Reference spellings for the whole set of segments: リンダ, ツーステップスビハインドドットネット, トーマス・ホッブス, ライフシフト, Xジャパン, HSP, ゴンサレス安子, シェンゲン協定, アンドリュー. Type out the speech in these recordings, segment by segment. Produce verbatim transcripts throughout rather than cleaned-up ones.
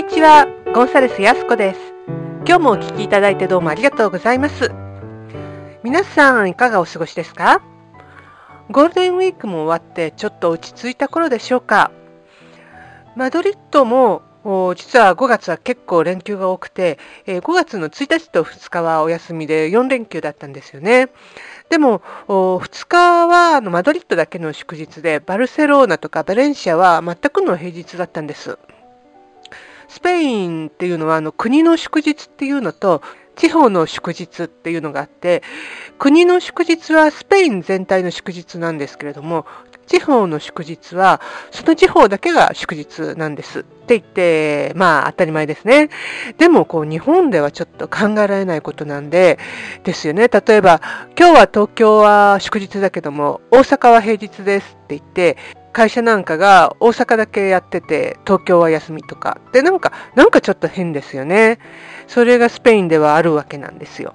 にちは、ゴンサレスやすこです。今日もお聞きいただいてどうもありがとうございます。皆さんいかがお過ごしですか？ゴールデンウィークも終わってちょっと落ち着いた頃でしょうか。マドリッドも実はごがつは結構連休が多くて、ごがつのついたちとふつかはお休みでよんれんきゅうだったんですよね。でもふつかはマドリッドだけの祝日で、バルセロナとかバレンシアは全くの平日だったんです。スペインっていうのはあの国の祝日っていうのと地方の祝日っていうのがあって、国の祝日はスペイン全体の祝日なんですけれども、地方の祝日はその地方だけが祝日なんですって言って、まあ当たり前ですね。でもこう日本ではちょっと考えられないことなんでですよね。例えば今日は東京は祝日だけども大阪は平日ですって言って、会社なんかが大阪だけやってて東京は休みとかで、なんかなんかちょっと変ですよね。それがスペインではあるわけなんですよ。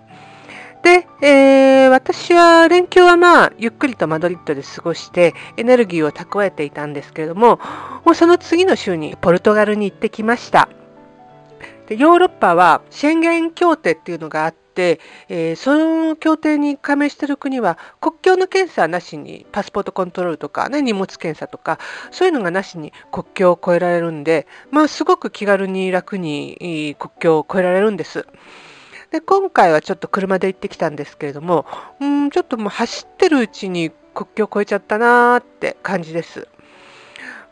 で、えー、私は連休はまあゆっくりとマドリッドで過ごしてエネルギーを蓄えていたんですけれども、もうその次の週にポルトガルに行ってきました。で、ヨーロッパはシェンゲン協定っていうのがあってで、えー、その協定に加盟している国は国境の検査なしにパスポートコントロールとか、ね、荷物検査とかそういうのがなしに国境を越えられるんで、まあ、すごく気軽に楽に国境を越えられるんです。で、今回はちょっと車で行ってきたんですけれども、うん、ちょっともう走ってるうちに国境を越えちゃったなーって感じです。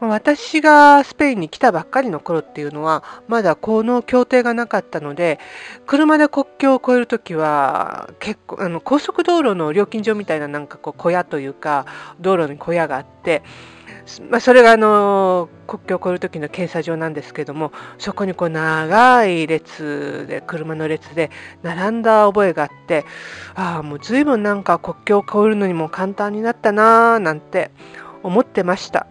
私がスペインに来たばっかりの頃っていうのはまだこの協定がなかったので、車で国境を越えるときは結構あの高速道路の料金所みたいな、なんかこう小屋というか道路に小屋があって、まあ、それがあの国境を越えるときの検査場なんですけども、そこにこう長い列で車の列で並んだ覚えがあって、ああもう随分なんか国境を越えるのにも簡単になったなーなんて思ってました。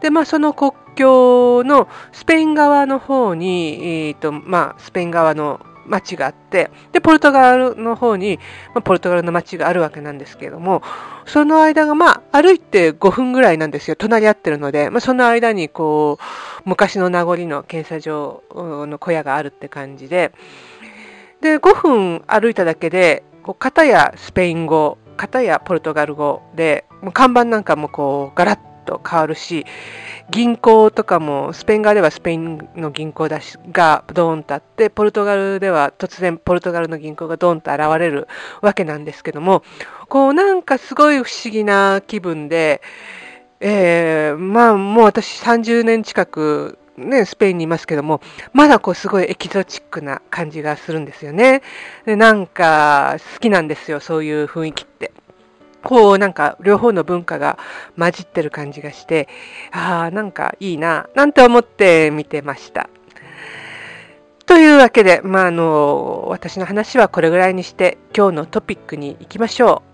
で、まあ、その国境のスペイン側の方に、えーとまあ、スペイン側の町があって、でポルトガルの方に、まあ、ポルトガルの町があるわけなんですけれども、その間が、まあ、歩いてごふんぐらいなんですよ。隣り合ってるので、まあ、その間にこう昔の名残の検査場の小屋があるって感じで、でごふん歩いただけでこう片やスペイン語片やポルトガル語で、もう看板なんかもこうガラッと変わるし、銀行とかもスペイン側ではスペインの銀行だしがドーンとあって、ポルトガルでは突然ポルトガルの銀行がドーンと現れるわけなんですけども、こうなんかすごい不思議な気分で、えー、まあもう私さんじゅうねん近くね、スペインにいますけども、まだこうすごいエキゾチックな感じがするんですよね。で、なんか好きなんですよ、そういう雰囲気って。こうなんか両方の文化が混じってる感じがして、あーなんかいいななんて思って見てました。というわけで、まあ、あの私の話はこれぐらいにして、今日のトピックに行きましょ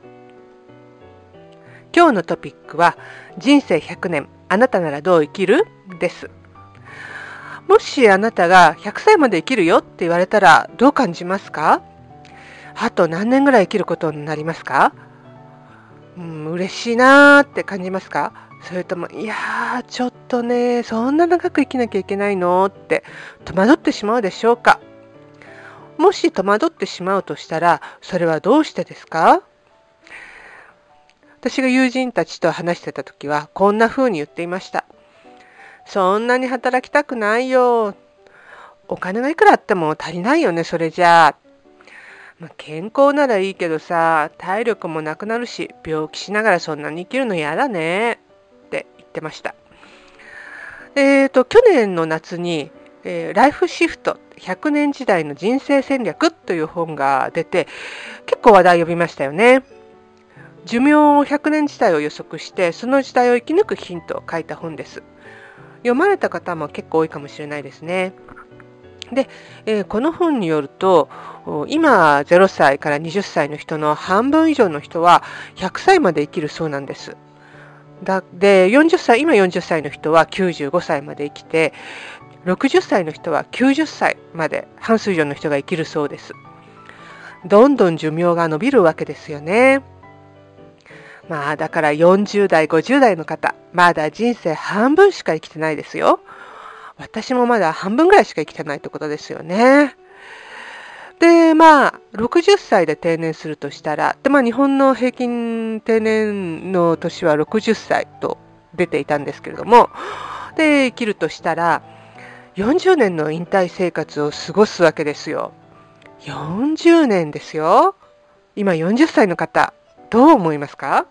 う。今日のトピックは人生ひゃくねんあなたならどう生きる？です。もしあなたがひゃくさいまで生きるよって言われたらどう感じますか？あと何年ぐらい生きることになりますか？うん、嬉しいなーって感じますか？それともいやーちょっとねそんな長く生きなきゃいけないのって戸惑ってしまうでしょうか？もし戸惑ってしまうとしたらそれはどうしてですか？私が友人たちと話してた時はこんな風に言っていました。そんなに働きたくないよ、お金がいくらあっても足りないよね、それじゃあ健康ならいいけどさ、体力もなくなるし、病気しながらそんなに生きるの嫌だねって言ってました。えーと、去年の夏に、えー、ライフシフトひゃくねん時代の人生戦略という本が出て、結構話題を呼びましたよね。寿命ひゃくねん時代を予測して、その時代を生き抜くヒントを書いた本です。読まれた方も結構多いかもしれないですね。で、えー、この本によると今ゼロさいからはたちの人の半分以上の人はひゃくさいまで生きるそうなんです。だでよんじゅっさい、今よんじゅっさいの人はきゅうじゅうごさいまで生きて、ろくじゅっさいの人はきゅうじゅっさいまで半数以上の人が生きるそうです。どんどん寿命が伸びるわけですよね。まあだからよんじゅうだいごじゅうだいの方まだ人生半分しか生きてないですよ。私もまだ半分ぐらいしか生きてないってことですよね。で、まあ、ろくじゅっさいで定年するとしたら、で、まあ、日本の平均定年の年はろくじゅっさいと出ていたんですけれども、で、生きるとしたら、よんじゅうねんの引退生活を過ごすわけですよ。よんじゅうねんですよ。今よんじゅっさいの方、どう思いますか？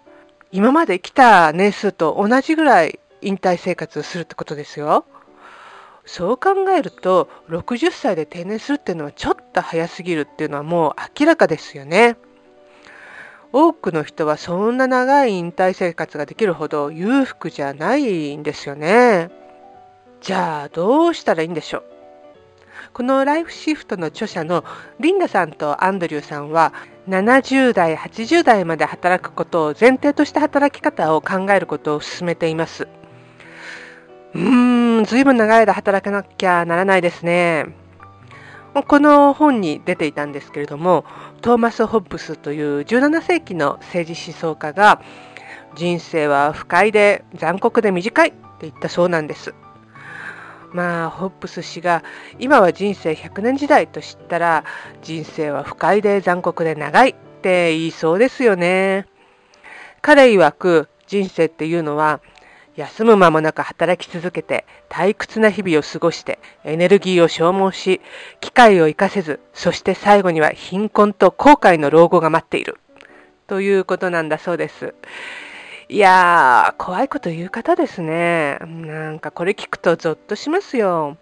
今まで来た年数と同じぐらい引退生活をするってことですよ。そう考えるとろくじゅっさいで定年するっていうのはちょっと早すぎるっていうのはもう明らかですよね。多くの人はそんな長い引退生活ができるほど裕福じゃないんですよね。じゃあどうしたらいいんでしょう。このライフシフトの著者のリンダさんとアンドリューさんはななじゅうだい、はちじゅうだいまで働くことを前提とした働き方を考えることを勧めています。うーん、ずいぶん長い間働かなきゃならないですね。この本に出ていたんですけれども、トーマス・ホッブスというじゅうななせいきの政治思想家が、人生は不快で残酷で短いって言ったそうなんです。まあ、ホップス氏が今は人生ひゃくねん時代と知ったら人生は不快で残酷で長いって言いそうですよね。彼曰く人生っていうのは休む間もなく働き続けて退屈な日々を過ごしてエネルギーを消耗し機会を生かせず、そして最後には貧困と後悔の老後が待っているということなんだそうです。いやー、怖いこと言う方ですね。なんかこれ聞くとゾッとしますよ。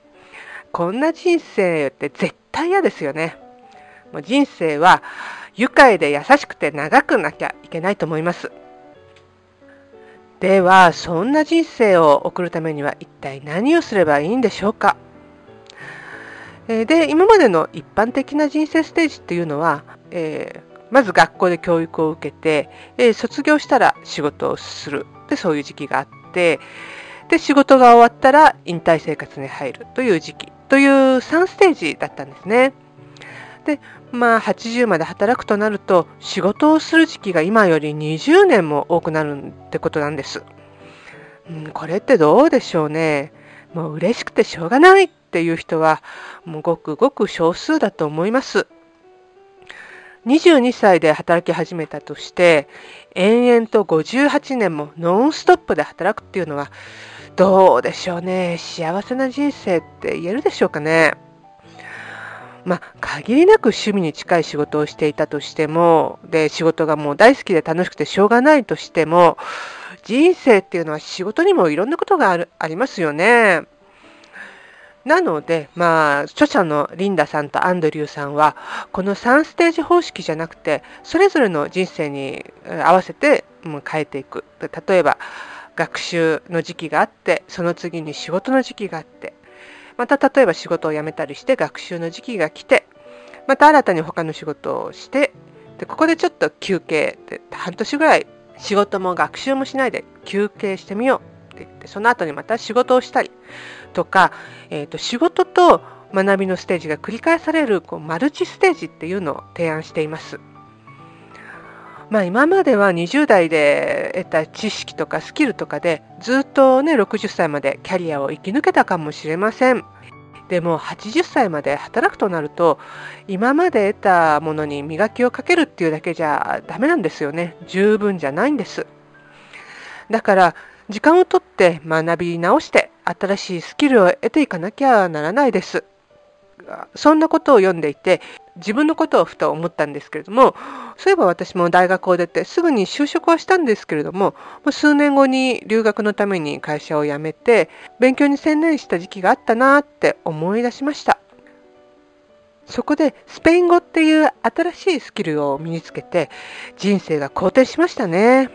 こんな人生って絶対嫌ですよね。もう人生は愉快で優しくて長くなきゃいけないと思います。では、そんな人生を送るためには一体何をすればいいんでしょうか。で、今までの一般的な人生ステージっていうのは、えーまず学校で教育を受けて、えー、卒業したら仕事をする。で、そういう時期があって、で、仕事が終わったら引退生活に入るという時期というさんステージだったんですね。で、まあ、はちじゅうまで働くとなると、仕事をする時期が今よりにじゅうねんも多くなるってことなんです。うん、これってどうでしょうね。もう嬉しくてしょうがないっていう人は、もうごくごく少数だと思います。にじゅうにさいで働き始めたとして、延々とごじゅうはちねんもノンストップで働くっていうのは、どうでしょうね。幸せな人生って言えるでしょうかね。まあ、限りなく趣味に近い仕事をしていたとしても、で、仕事がもう大好きで楽しくてしょうがないとしても、人生っていうのは仕事にもいろんなことがある、ありますよね。なので、まあ、著者のリンダさんとアンドリューさんはこのさんステージ方式じゃなくてそれぞれの人生に合わせて変えていく。例えば学習の時期があってその次に仕事の時期があって、また例えば仕事を辞めたりして学習の時期が来て、また新たに他の仕事をして、でここでちょっと休憩って半年ぐらい仕事も学習もしないで休憩してみよう。その後にまた仕事をしたりとか、えー、と仕事と学びのステージが繰り返されるこうマルチステージっていうのを提案しています。まあ、今まではにじゅうだいで得た知識とかスキルとかでずっとねろくじゅっさいまでキャリアを生き抜けたかもしれません。でもはちじゅっさいまで働くとなると今まで得たものに磨きをかけるっていうだけじゃダメなんですよね。十分じゃないんです。だから時間をとって学び直して新しいスキルを得ていかなきゃならないです。そんなことを読んでいて自分のことをふと思ったんですけれども、そういえば私も大学を出てすぐに就職はしたんですけれども、数年後に留学のために会社を辞めて勉強に専念した時期があったなって思い出しました。そこでスペイン語っていう新しいスキルを身につけて人生が好転しましたね。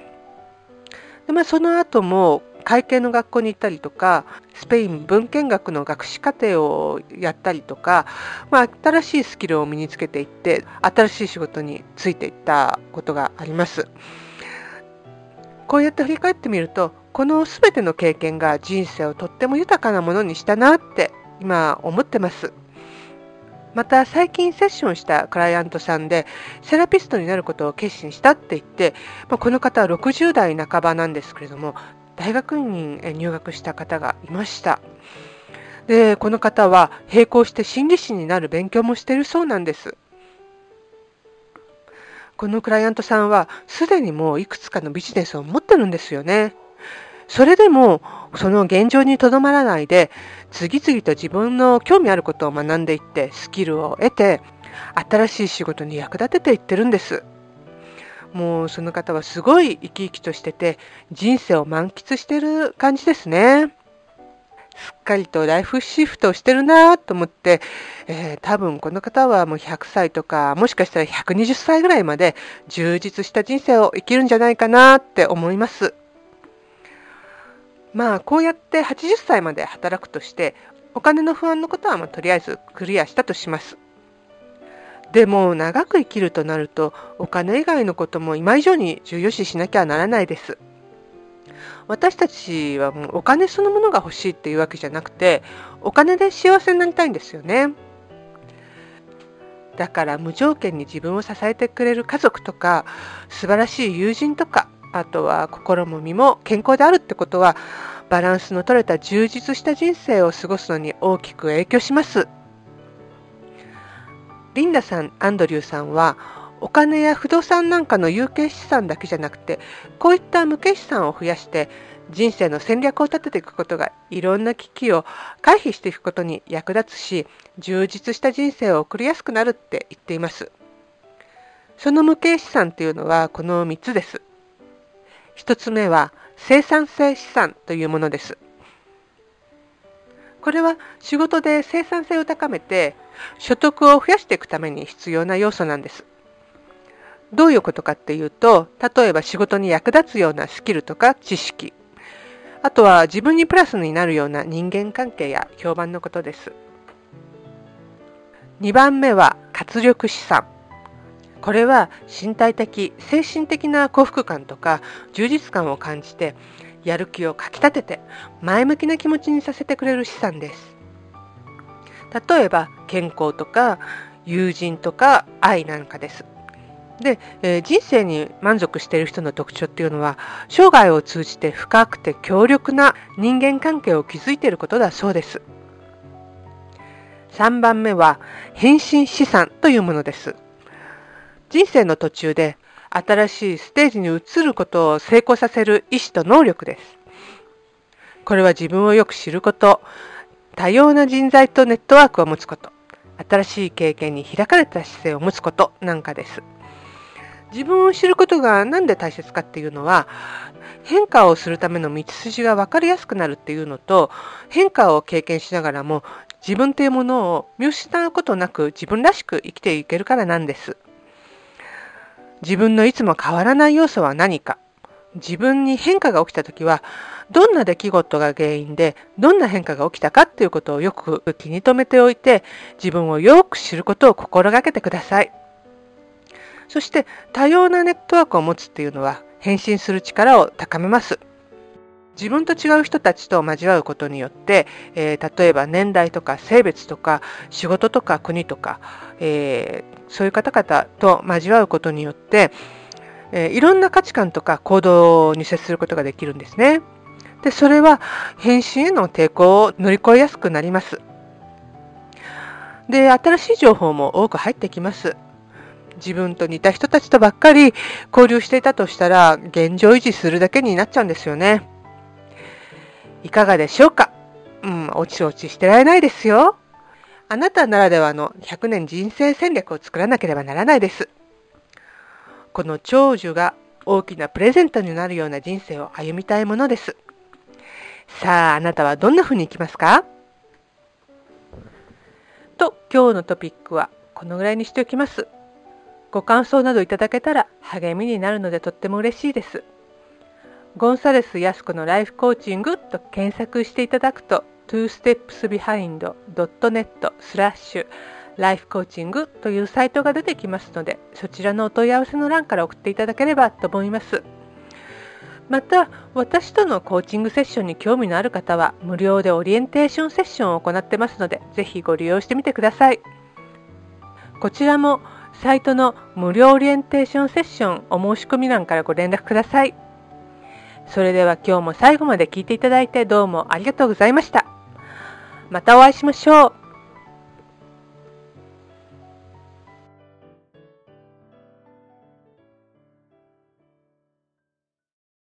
でまあ、その後も会計の学校に行ったりとかスペイン文献学の学士課程をやったりとか、まあ、新しいスキルを身につけていって新しい仕事に就いていったことがあります。こうやって振り返ってみるとこの全ての経験が人生をとっても豊かなものにしたなって今思ってます。また最近セッションしたクライアントさんでセラピストになることを決心したって言って、まあ、この方はろくじゅうだいなかばなんですけれども大学に入学した方がいました。で、この方は並行して心理師になる勉強もしているそうなんです。このクライアントさんはすでにもういくつかのビジネスを持ってるんですよね。それでもその現状にとどまらないで、次々と自分の興味あることを学んでいってスキルを得て、新しい仕事に役立てていってるんです。もうその方はすごい生き生きとしてて、人生を満喫してる感じですね。すっかりとライフシフトをしてるなと思って、えー、多分この方はもうひゃくさいとか、もしかしたらひゃくにじゅっさいぐらいまで充実した人生を生きるんじゃないかなって思います。まあこうやってはちじゅっさいまで働くとして、お金の不安のことはまあとりあえずクリアしたとします。でも長く生きるとなると、お金以外のことも今以上に重要視しなきゃならないです。私たちはもうお金そのものが欲しいっていうわけじゃなくて、お金で幸せになりたいんですよね。だから無条件に自分を支えてくれる家族とか、素晴らしい友人とか、あとは心も身も健康であるってことは、バランスの取れた充実した人生を過ごすのに大きく影響します。リンダさん、アンドリューさんは、お金や不動産なんかの有形資産だけじゃなくて、こういった無形資産を増やして人生の戦略を立てていくことが、いろんな危機を回避していくことに役立つし、充実した人生を送りやすくなるって言っています。その無形資産というのはこのみっつです。ひとつめは生産性資産というものです。これは仕事で生産性を高めて所得を増やしていくために必要な要素なんです。どういうことかっていうと、例えば仕事に役立つようなスキルとか知識、あとは自分にプラスになるような人間関係や評判のことです。にばんめは活力資産。これは身体的、精神的な幸福感とか充実感を感じて、やる気をかきたてて前向きな気持ちにさせてくれる資産です。例えば健康とか友人とか愛なんかです。で、えー、人生に満足している人の特徴っていうのは、生涯を通じて深くて強力な人間関係を築いていることだそうです。さんばんめは変身資産というものです。人生の途中で新しいステージに移ることを成功させる意志と能力です。これは自分をよく知ること、多様な人材とネットワークを持つこと、新しい経験に開かれた姿勢を持つことなんかです。自分を知ることが何で大切かっていうのは、変化をするための道筋が分かりやすくなるっていうのと、変化を経験しながらも自分というものを見失うことなく自分らしく生きていけるからなんです。自分のいつも変わらない要素は何か、自分に変化が起きたときはどんな出来事が原因でどんな変化が起きたかっていうことをよく気に留めておいて、自分をよく知ることを心がけてください。そして多様なネットワークを持つっていうのは、変身する力を高めます。自分と違う人たちと交わることによって、えー、例えば年代とか性別とか仕事とか国とか、えー、そういう方々と交わることによって、えー、いろんな価値観とか行動に接することができるんですね。で、それは変身への抵抗を乗り越えやすくなります。で、新しい情報も多く入ってきます。自分と似た人たちとばっかり交流していたとしたら、現状維持するだけになっちゃうんですよね。いかがでしょうか。うん、落ち落ちしてられないですよ。あなたならではのひゃくねん人生戦略を作らなければならないです。この長寿が大きなプレゼントになるような人生を歩みたいものです。さあ、あなたはどんなふうにいきますか？と、今日のトピックはこのぐらいにしておきます。ご感想などいただけたら励みになるのでとっても嬉しいです。ゴンサレス安子のライフコーチングと検索していただくと、ツーステップスビハインドドットネットスラッシュライフコーチングというサイトが出てきますので、そちらのお問い合わせの欄から送っていただければと思います。また、私とのコーチングセッションに興味のある方は、無料でオリエンテーションセッションを行ってますので、ぜひご利用してみてください。こちらもサイトの無料オリエンテーションセッションお申し込み欄からご連絡ください。それでは今日も最後まで聞いていただいてどうもありがとうございました。またお会いしましょう。